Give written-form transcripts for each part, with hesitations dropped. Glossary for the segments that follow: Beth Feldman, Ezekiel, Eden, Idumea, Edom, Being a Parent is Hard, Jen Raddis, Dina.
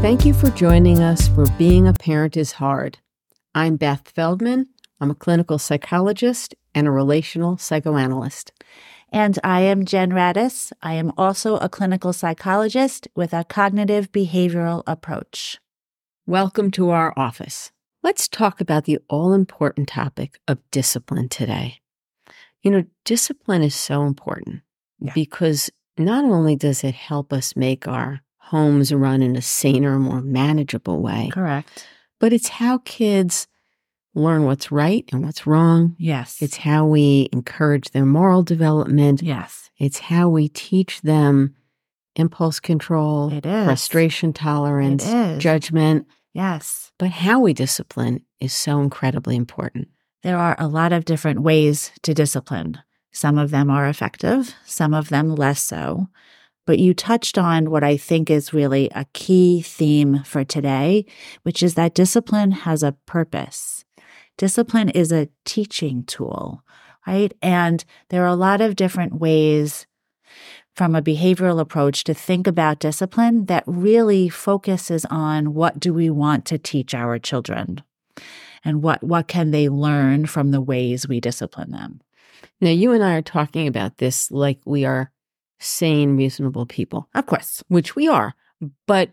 Thank you for joining us for Being a Parent is Hard. I'm Beth Feldman. I'm a clinical psychologist and a relational psychoanalyst. And I am Jen Raddis. I am also a clinical psychologist with a cognitive behavioral approach. Welcome to our office. Let's talk about the all-important topic of discipline today. You know, discipline is so important because not only does it help us make our homes run in a saner, more manageable way. Correct. But it's how kids learn what's right and what's wrong. Yes. It's how we encourage their moral development. Yes. It's how we teach them impulse control, frustration tolerance, judgment. Yes. But how we discipline is so incredibly important. There are a lot of different ways to discipline. Some of them are effective, some of them less so. But you touched on what I think is really a key theme for today, which is that discipline has a purpose. Discipline is a teaching tool, right? And there are a lot of different ways from a behavioral approach to think about discipline that really focuses on what do we want to teach our children and what can they learn from the ways we discipline them. Now, you and I are talking about this like we are sane, reasonable people. Of course. Which we are. But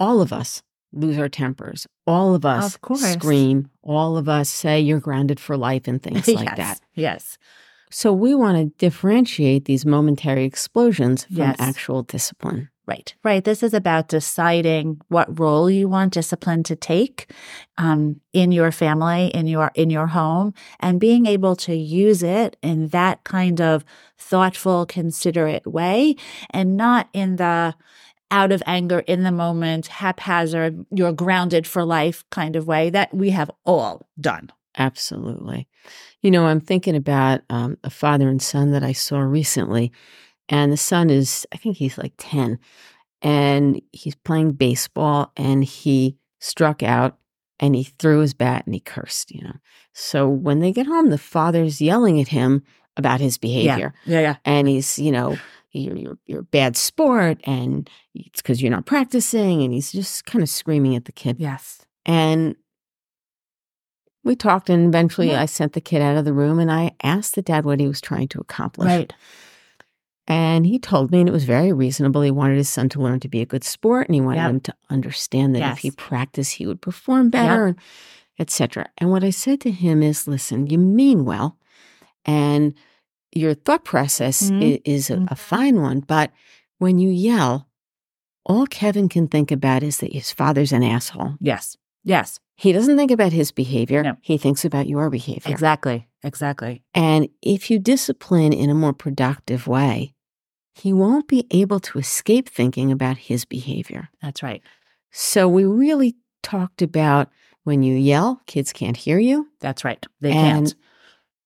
all of us lose our tempers. All of us scream. All of us say you're grounded for life and things like that. Yes. So we want to differentiate these momentary explosions from actual discipline. Right. Right. This is about deciding what role you want discipline to take in your family, in your home, and being able to use it in that kind of thoughtful, considerate way, and not in the out of anger, in the moment, haphazard, you're grounded for life kind of way that we have all done. Absolutely. You know, I'm thinking about a father and son that I saw recently. And the son is, I think he's like 10, and he's playing baseball, and he struck out, and he threw his bat, and he cursed, you know. So when they get home, the father's yelling at him about his behavior. Yeah. And he's, you know, you're a bad sport, and it's because you're not practicing, and he's just kind of screaming at the kid. Yes. And we talked, and eventually I sent the kid out of the room, and I asked the dad what he was trying to accomplish. Right. And he told me, and it was very reasonable, he wanted his son to learn to be a good sport, and he wanted him to understand that if he practiced, he would perform better, et cetera. And what I said to him is, listen, you mean well, and your thought process is a fine one, but when you yell, all Kevin can think about is that his father's an asshole. Yes. He doesn't think about his behavior. No. He thinks about your behavior. Exactly. And if you discipline in a more productive way, he won't be able to escape thinking about his behavior. That's right. So we really talked about when you yell, kids can't hear you. That's right. They can't.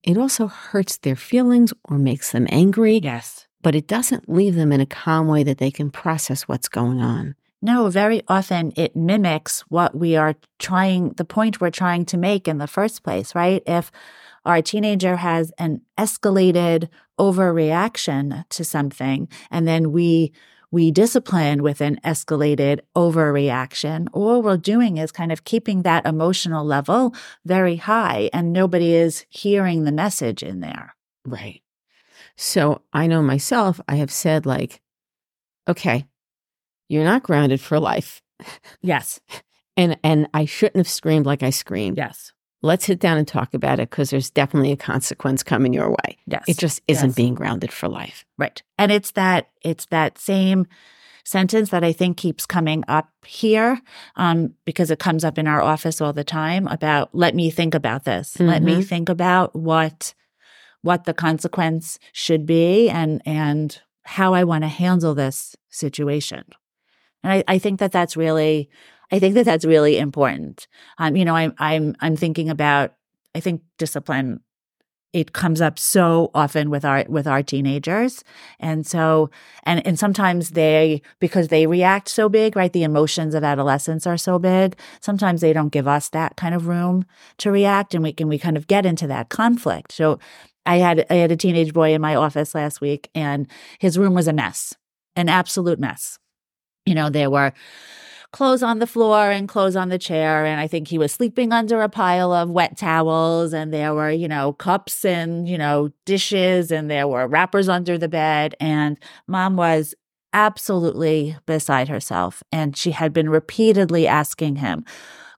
It also hurts their feelings or makes them angry. Yes. But it doesn't leave them in a calm way that they can process what's going on. No, very often it mimics what we are trying, the point we're trying to make in the first place, right? If our teenager has an escalated overreaction to something, and then we discipline with an escalated overreaction, all we're doing is kind of keeping that emotional level very high, and nobody is hearing the message in there. Right. So I know myself, I have said like, okay, you're not grounded for life. Yes. And I shouldn't have screamed like I screamed. Yes. Let's sit down and talk about it because there's definitely a consequence coming your way. Yes. It just isn't being grounded for life. Right. And it's that same sentence that I think keeps coming up here because it comes up in our office all the time about, let me think about this. Mm-hmm. Let me think about what the consequence should be and how I want to handle this situation. And I think that that's really, important. You know, I'm thinking about, I think discipline, it comes up so often with our teenagers, and so and sometimes they, because they react so big, right? The emotions of adolescence are so big. Sometimes they don't give us that kind of room to react, and we kind of get into that conflict. So I had a teenage boy in my office last week, and his room was a mess, an absolute mess. You know, there were clothes on the floor and clothes on the chair. And I think he was sleeping under a pile of wet towels, and there were, cups and, dishes, and there were wrappers under the bed. And Mom was absolutely beside herself. And she had been repeatedly asking him,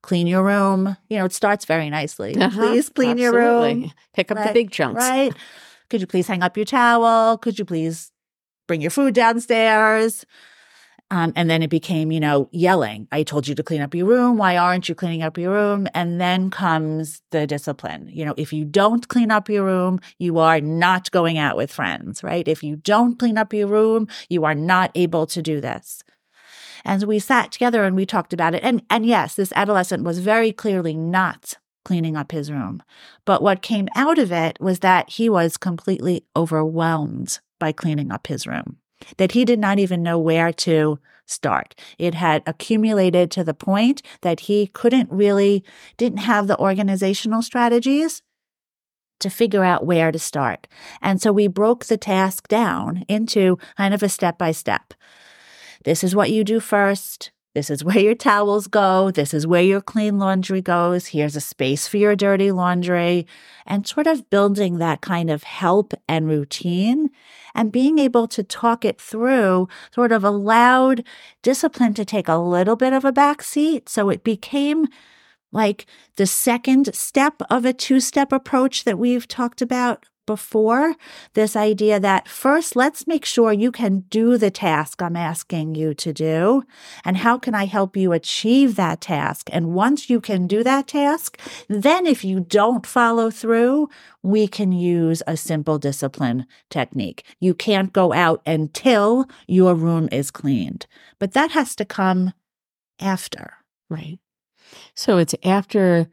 clean your room. It starts very nicely. Please clean your room. Pick up the big chunks. Right. Could you please hang up your towel? Could you please bring your food downstairs? And then it became, yelling. I told you to clean up your room. Why aren't you cleaning up your room? And then comes the discipline. If you don't clean up your room, you are not going out with friends, right? If you don't clean up your room, you are not able to do this. And we sat together and we talked about it. And yes, this adolescent was very clearly not cleaning up his room. But what came out of it was that he was completely overwhelmed by cleaning up his room, that he did not even know where to start. It had accumulated to the point that he didn't have the organizational strategies to figure out where to start. And so we broke the task down into kind of a step-by-step. This is what you do first. This is where your towels go. This is where your clean laundry goes. Here's a space for your dirty laundry. And sort of building that kind of help and routine and being able to talk it through sort of allowed discipline to take a little bit of a backseat. So it became like the second step of a two-step approach that we've talked about before, this idea that first, let's make sure you can do the task I'm asking you to do, and how can I help you achieve that task? And once you can do that task, then if you don't follow through, we can use a simple discipline technique. You can't go out until your room is cleaned, but that has to come after. Right. So it's after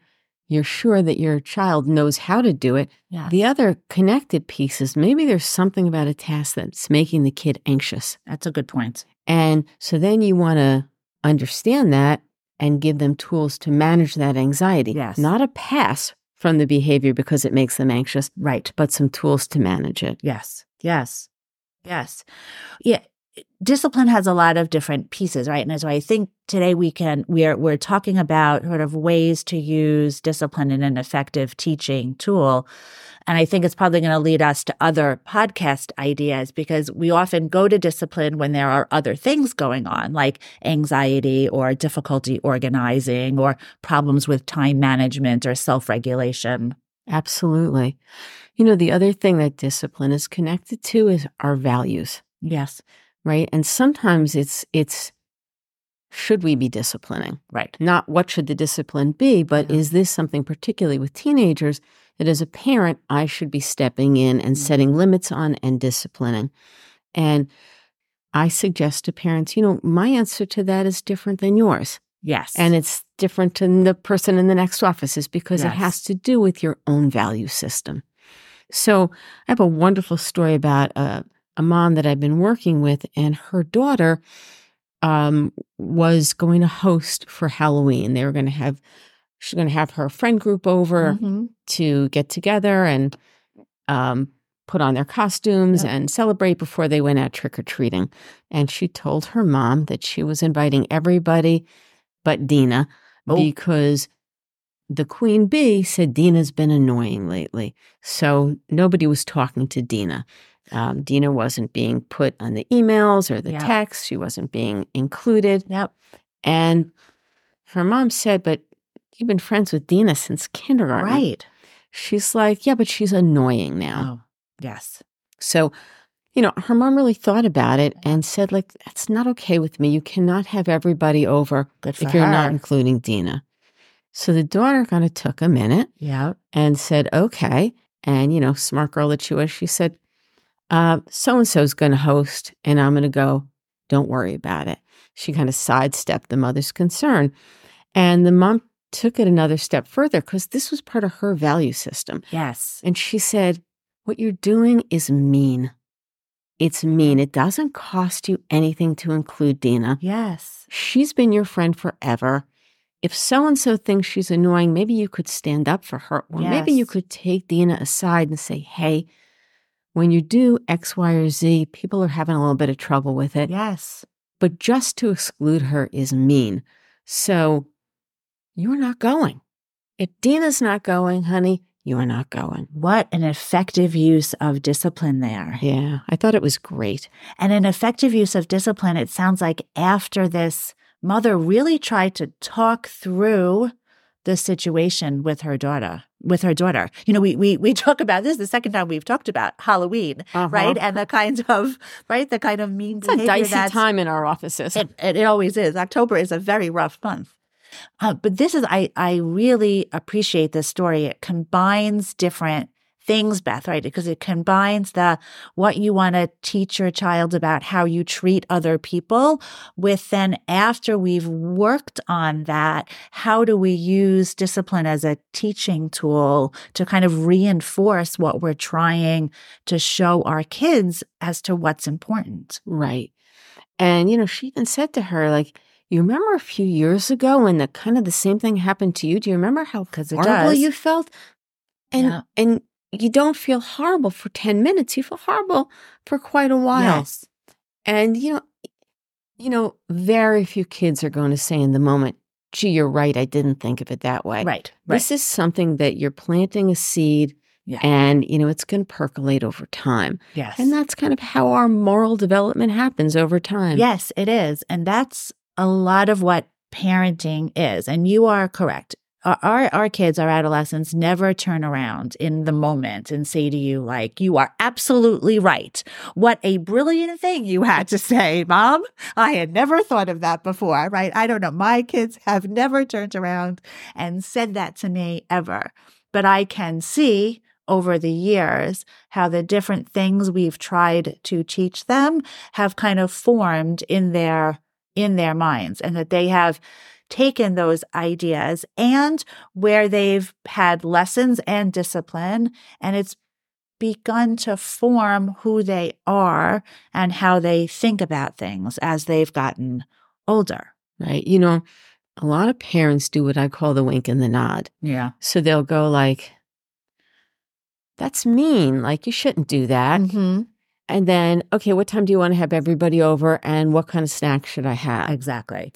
you're sure that your child knows how to do it. Yeah. The other connected piece is maybe there's something about a task that's making the kid anxious. That's a good point. And so then you want to understand that and give them tools to manage that anxiety. Yes. Not a pass from the behavior because it makes them anxious. Right. But some tools to manage it. Yes. Yes. Yes. Yeah. Discipline has a lot of different pieces, right? And so I think today we're talking about sort of ways to use discipline in an effective teaching tool. And I think it's probably going to lead us to other podcast ideas, because we often go to discipline when there are other things going on, like anxiety or difficulty organizing or problems with time management or self-regulation. Absolutely. The other thing that discipline is connected to is our values. Yes. Right. And sometimes it's should we be disciplining? Right. Not what should the discipline be, but is this something, particularly with teenagers, that as a parent, I should be stepping in and setting limits on and disciplining? And I suggest to parents, my answer to that is different than yours. Yes. And it's different than the person in the next office, is because it has to do with your own value system. So I have a wonderful story about a mom that I've been working with, and her daughter was going to host for Halloween. She's going to have her friend group over to get together and put on their costumes and celebrate before they went out trick-or-treating. And she told her mom that she was inviting everybody but Dina because the queen bee said Dina's been annoying lately. So nobody was talking to Dina. Dina wasn't being put on the emails or the texts. She wasn't being included. Yep. And her mom said, but you've been friends with Dina since kindergarten. Right. She's like, yeah, but she's annoying now. Oh, yes. So, her mom really thought about it and said, like, that's not okay with me. You cannot have everybody over if you're not including Dina. So the daughter kind of took a minute and said, okay. And, smart girl that she was, she said, so-and-so's going to host, and I'm going to go, don't worry about it. She kind of sidestepped the mother's concern. And the mom took it another step further, because this was part of her value system. Yes. And she said, what you're doing is mean. It's mean. It doesn't cost you anything to include Dina. Yes. She's been your friend forever. If so-and-so thinks she's annoying, maybe you could stand up for her, or maybe you could take Dina aside and say, hey, when you do X, Y, or Z, people are having a little bit of trouble with it. Yes. but just to exclude her is mean. So you're not going. If Dina's not going, honey, you are not going. What an effective use of discipline there. Yeah, I thought it was great. And an effective use of discipline, it sounds like after this, mother really tried to talk through the situation with her daughter. You know, we talk about this the second time we've talked about Halloween, right? And the kind of, the kind of mean behavior. It's a dicey time in our offices. It always is. October is a very rough month. But this is, I really appreciate this story. It combines different things, Beth, right? Because it combines the what you want to teach your child about how you treat other people with then after we've worked on that, how do we use discipline as a teaching tool to kind of reinforce what we're trying to show our kids as to what's important? Right. And, you know, she even said to her, like, you remember a few years ago when the kind of the same thing happened to you? Do you remember how horrible you felt? And you don't feel horrible for 10 minutes. You feel horrible for quite a while. Yes. And, you know, very few kids are going to say in the moment, gee, you're right, I didn't think of it that way. Right. This is something that you're planting a seed. Yeah. And, you know, it's going to percolate over time. Yes. And that's kind of how our moral development happens over time. Yes, it is. And that's a lot of what parenting is. And you are correct. Our kids, our adolescents, never turn around in the moment and say to you, like, you are absolutely right. What a brilliant thing you had to say, Mom. I had never thought of that before, right? I don't know. My kids have never turned around and said that to me ever. But I can see over the years how the different things we've tried to teach them have kind of formed in their minds, and that they have taken those ideas and where they've had lessons and discipline, and it's begun to form who they are and how they think about things as they've gotten older. Right. You know, a lot of parents do what I call the wink and the nod. Yeah. So they'll go like, that's mean. Like, you shouldn't do that. Mm-hmm. And then, okay, what time do you want to have everybody over and what kind of snack should I have? Exactly.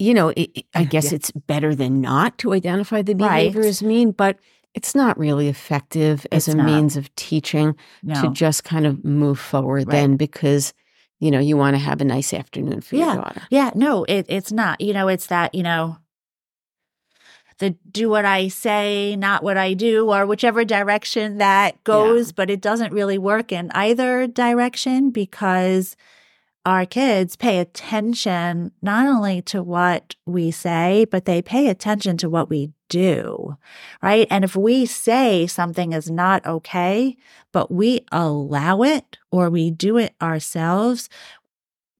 You know, I guess it's better than not to identify the behavior as mean, but it's not really effective as a means of teaching to just kind of move forward then because, you know, you want to have a nice afternoon for your daughter. Yeah, no, it's not. You know, it's that, you know, the do what I say, not what I do, or whichever direction that goes, but it doesn't really work in either direction because our kids pay attention not only to what we say, but they pay attention to what we do, right? And if we say something is not okay, but we allow it or we do it ourselves,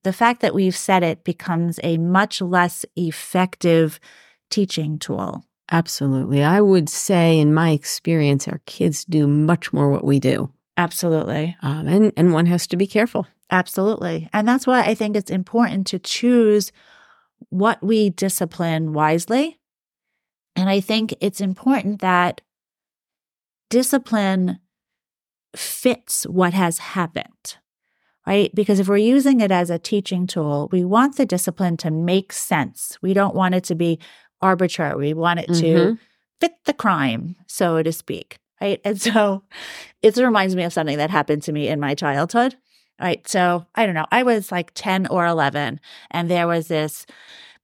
the fact that we've said it becomes a much less effective teaching tool. Absolutely. I would say in my experience, our kids do much more what we do. Absolutely. And one has to be careful. Absolutely. And that's why I think it's important to choose what we discipline wisely. And I think it's important that discipline fits what has happened, right? Because if we're using it as a teaching tool, we want the discipline to make sense. We don't want it to be arbitrary. We want it to fit the crime, so to speak, right? And so it reminds me of something that happened to me in my childhood, right? So I don't know. I was like 10 or 11, and there was this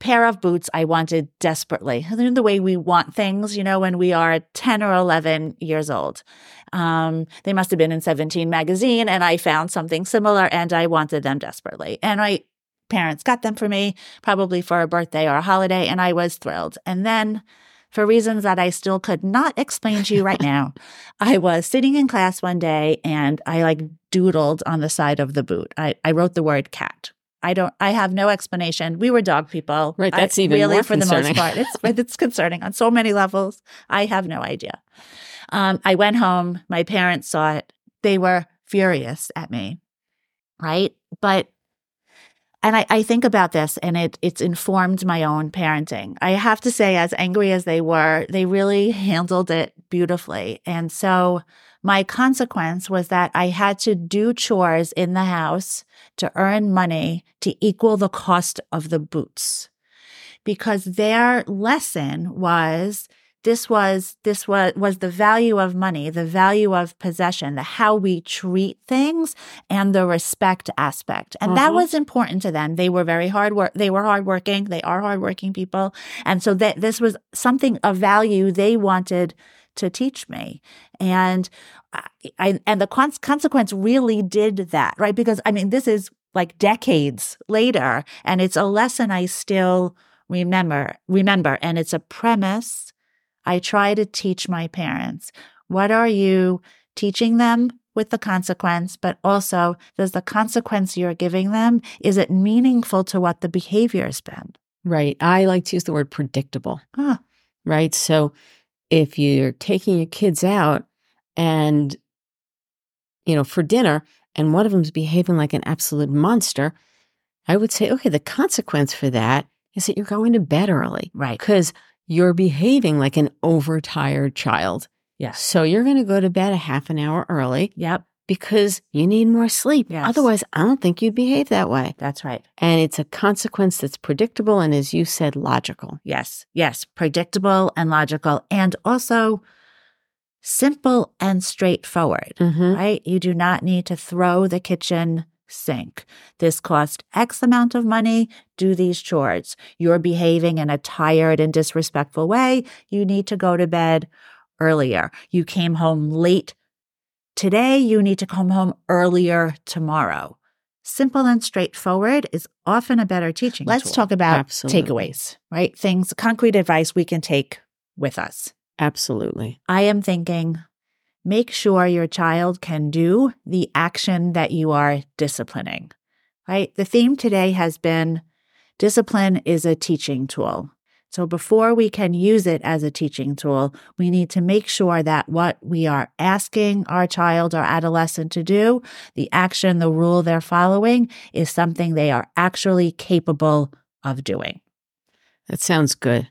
pair of boots I wanted desperately. The way we want things, you know, when we are 10 or 11 years old. They must have been in 17 magazine, and I found something similar, and I wanted them desperately. And my parents got them for me, probably for a birthday or a holiday, and I was thrilled. And then, for reasons that I still could not explain to you right now, I was sitting in class one day, and I like doodled on the side of the boot. I wrote the word cat. I have no explanation. We were dog people. Right, that's even really more concerning. For the most part. It's concerning on so many levels. I have no idea. I went home. My parents saw it. They were furious at me, right? But And I think about this, and it's informed my own parenting. I have to say, as angry as they were, they really handled it beautifully. And so my consequence was that I had to do chores in the house to earn money to equal the cost of the boots, because their lesson was this was the value of money, the value of possession, the how we treat things, and the respect aspect. And that was important to them. They were very hardworking. They are hardworking people. And so this was something of value they wanted to teach me. And the consequence really did that, right? Because I mean, this is like decades later, and it's a lesson I still remember, and it's a premise I try to teach my parents. What are you teaching them with the consequence, but also, does the consequence you're giving them, is it meaningful to what the behavior's been? Right. I like to use the word predictable. Huh. Right? So if you're taking your kids out and, for dinner, and one of them's behaving like an absolute monster, I would say, okay, the consequence for that is that you're going to bed early. Right. Because you're behaving like an overtired child. Yes. So you're going to go to bed a half an hour early. Yep. Because you need more sleep. Yes. Otherwise, I don't think you'd behave that way. That's right. And it's a consequence that's predictable and, as you said, logical. Yes. Yes. Predictable and logical, and also simple and straightforward, right? You do not need to throw the kitchen sink. This cost X amount of money. Do these chores. You're behaving in a tired and disrespectful way. You need to go to bed earlier. You came home late today. You need to come home earlier tomorrow. Simple and straightforward is often a better teaching tool. Let's talk about takeaways, right? Things, concrete advice we can take with us. Absolutely. I am thinking, make sure your child can do the action that you are disciplining, right? The theme today has been discipline is a teaching tool. So before we can use it as a teaching tool, we need to make sure that what we are asking our child or adolescent to do, the action, the rule they're following, is something they are actually capable of doing. That sounds good.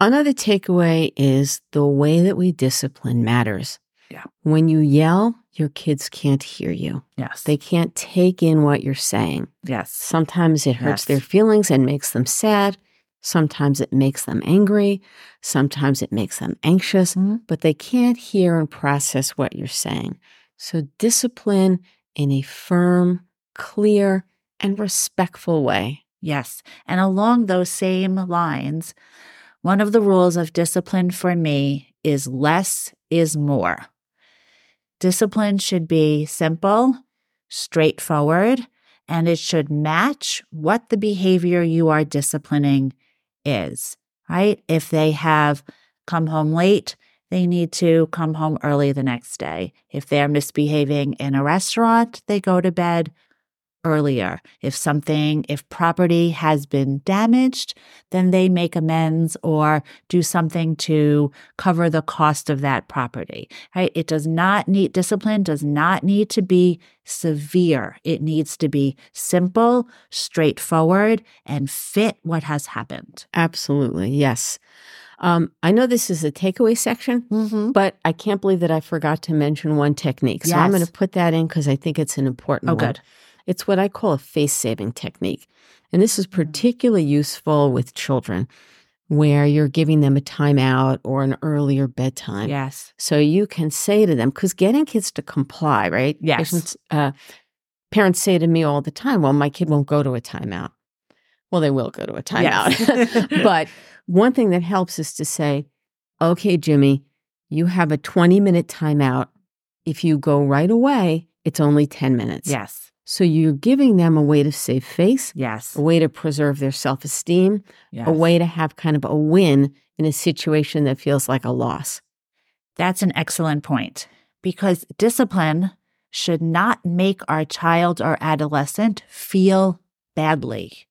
Another takeaway is the way that we discipline matters. Yeah. When you yell, your kids can't hear you. Yes. They can't take in what you're saying. Yes. Sometimes it hurts their feelings and makes them sad. Sometimes it makes them angry. Sometimes it makes them anxious, but they can't hear and process what you're saying. So discipline in a firm, clear, and respectful way. Yes. And along those same lines, one of the rules of discipline for me is less is more. Discipline should be simple, straightforward, and it should match what the behavior you are disciplining is, right? If they have come home late, they need to come home early the next day. If they're misbehaving in a restaurant, they go to bed earlier. If property has been damaged, then they make amends or do something to cover the cost of that property, right? Discipline does not need to be severe. It needs to be simple, straightforward, and fit what has happened. Absolutely. Yes. I know this is a takeaway section, but I can't believe that I forgot to mention one technique. So I'm going to put that in because I think it's an important one. Oh, good. It's what I call a face-saving technique. And this is particularly useful with children where you're giving them a timeout or an earlier bedtime. Yes. So you can say to them, because getting kids to comply, right? Yes. Parents say to me all the time, well, my kid won't go to a timeout. Well, they will go to a timeout. Yes. But one thing that helps is to say, okay, Jimmy, you have a 20-minute timeout. If you go right away, it's only 10 minutes. Yes. So you're giving them a way to save face, a way to preserve their self-esteem, a way to have kind of a win in a situation that feels like a loss. That's an excellent point, because discipline should not make our child or adolescent feel badly,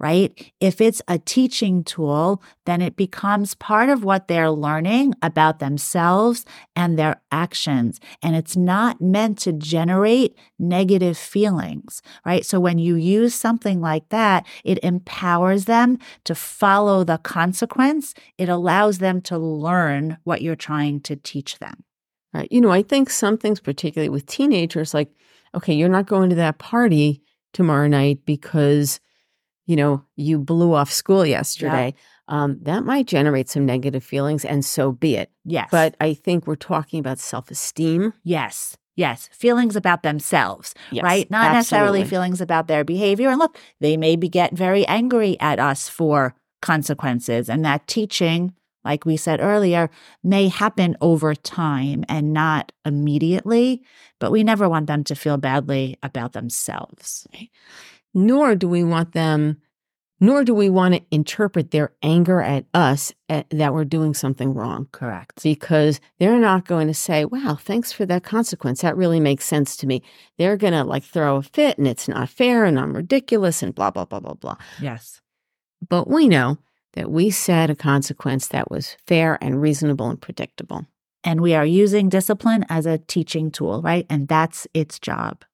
right? right? If it's a teaching tool, then it becomes part of what they're learning about themselves and their actions. And it's not meant to generate negative feelings, right? So when you use something like that, it empowers them to follow the consequence. It allows them to learn what you're trying to teach them. Right. You know, I think some things, particularly with teenagers, like, okay, you're not going to that party tomorrow night because, you know, you blew off school yesterday. Yeah. That might generate some negative feelings, and so be it. Yes. But I think we're talking about self-esteem. Yes. Yes, feelings about themselves, yes, right? Not necessarily feelings about their behavior. And look, they may get very angry at us for consequences, and that teaching, like we said earlier, may happen over time and not immediately, but we never want them to feel badly about themselves. Right? Nor do we want to interpret their anger at us that we're doing something wrong. Correct. Because they're not going to say, wow, thanks for that consequence. That really makes sense to me. They're going to throw a fit and it's not fair and I'm ridiculous and blah, blah, blah, blah, blah. Yes. But we know that we set a consequence that was fair and reasonable and predictable. And we are using discipline as a teaching tool, right? And that's its job.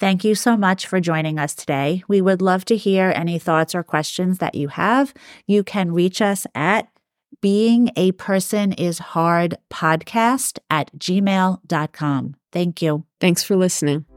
Thank you so much for joining us today. We would love to hear any thoughts or questions that you have. You can reach us at beingapersonishardpodcast@gmail.com. Thank you. Thanks for listening.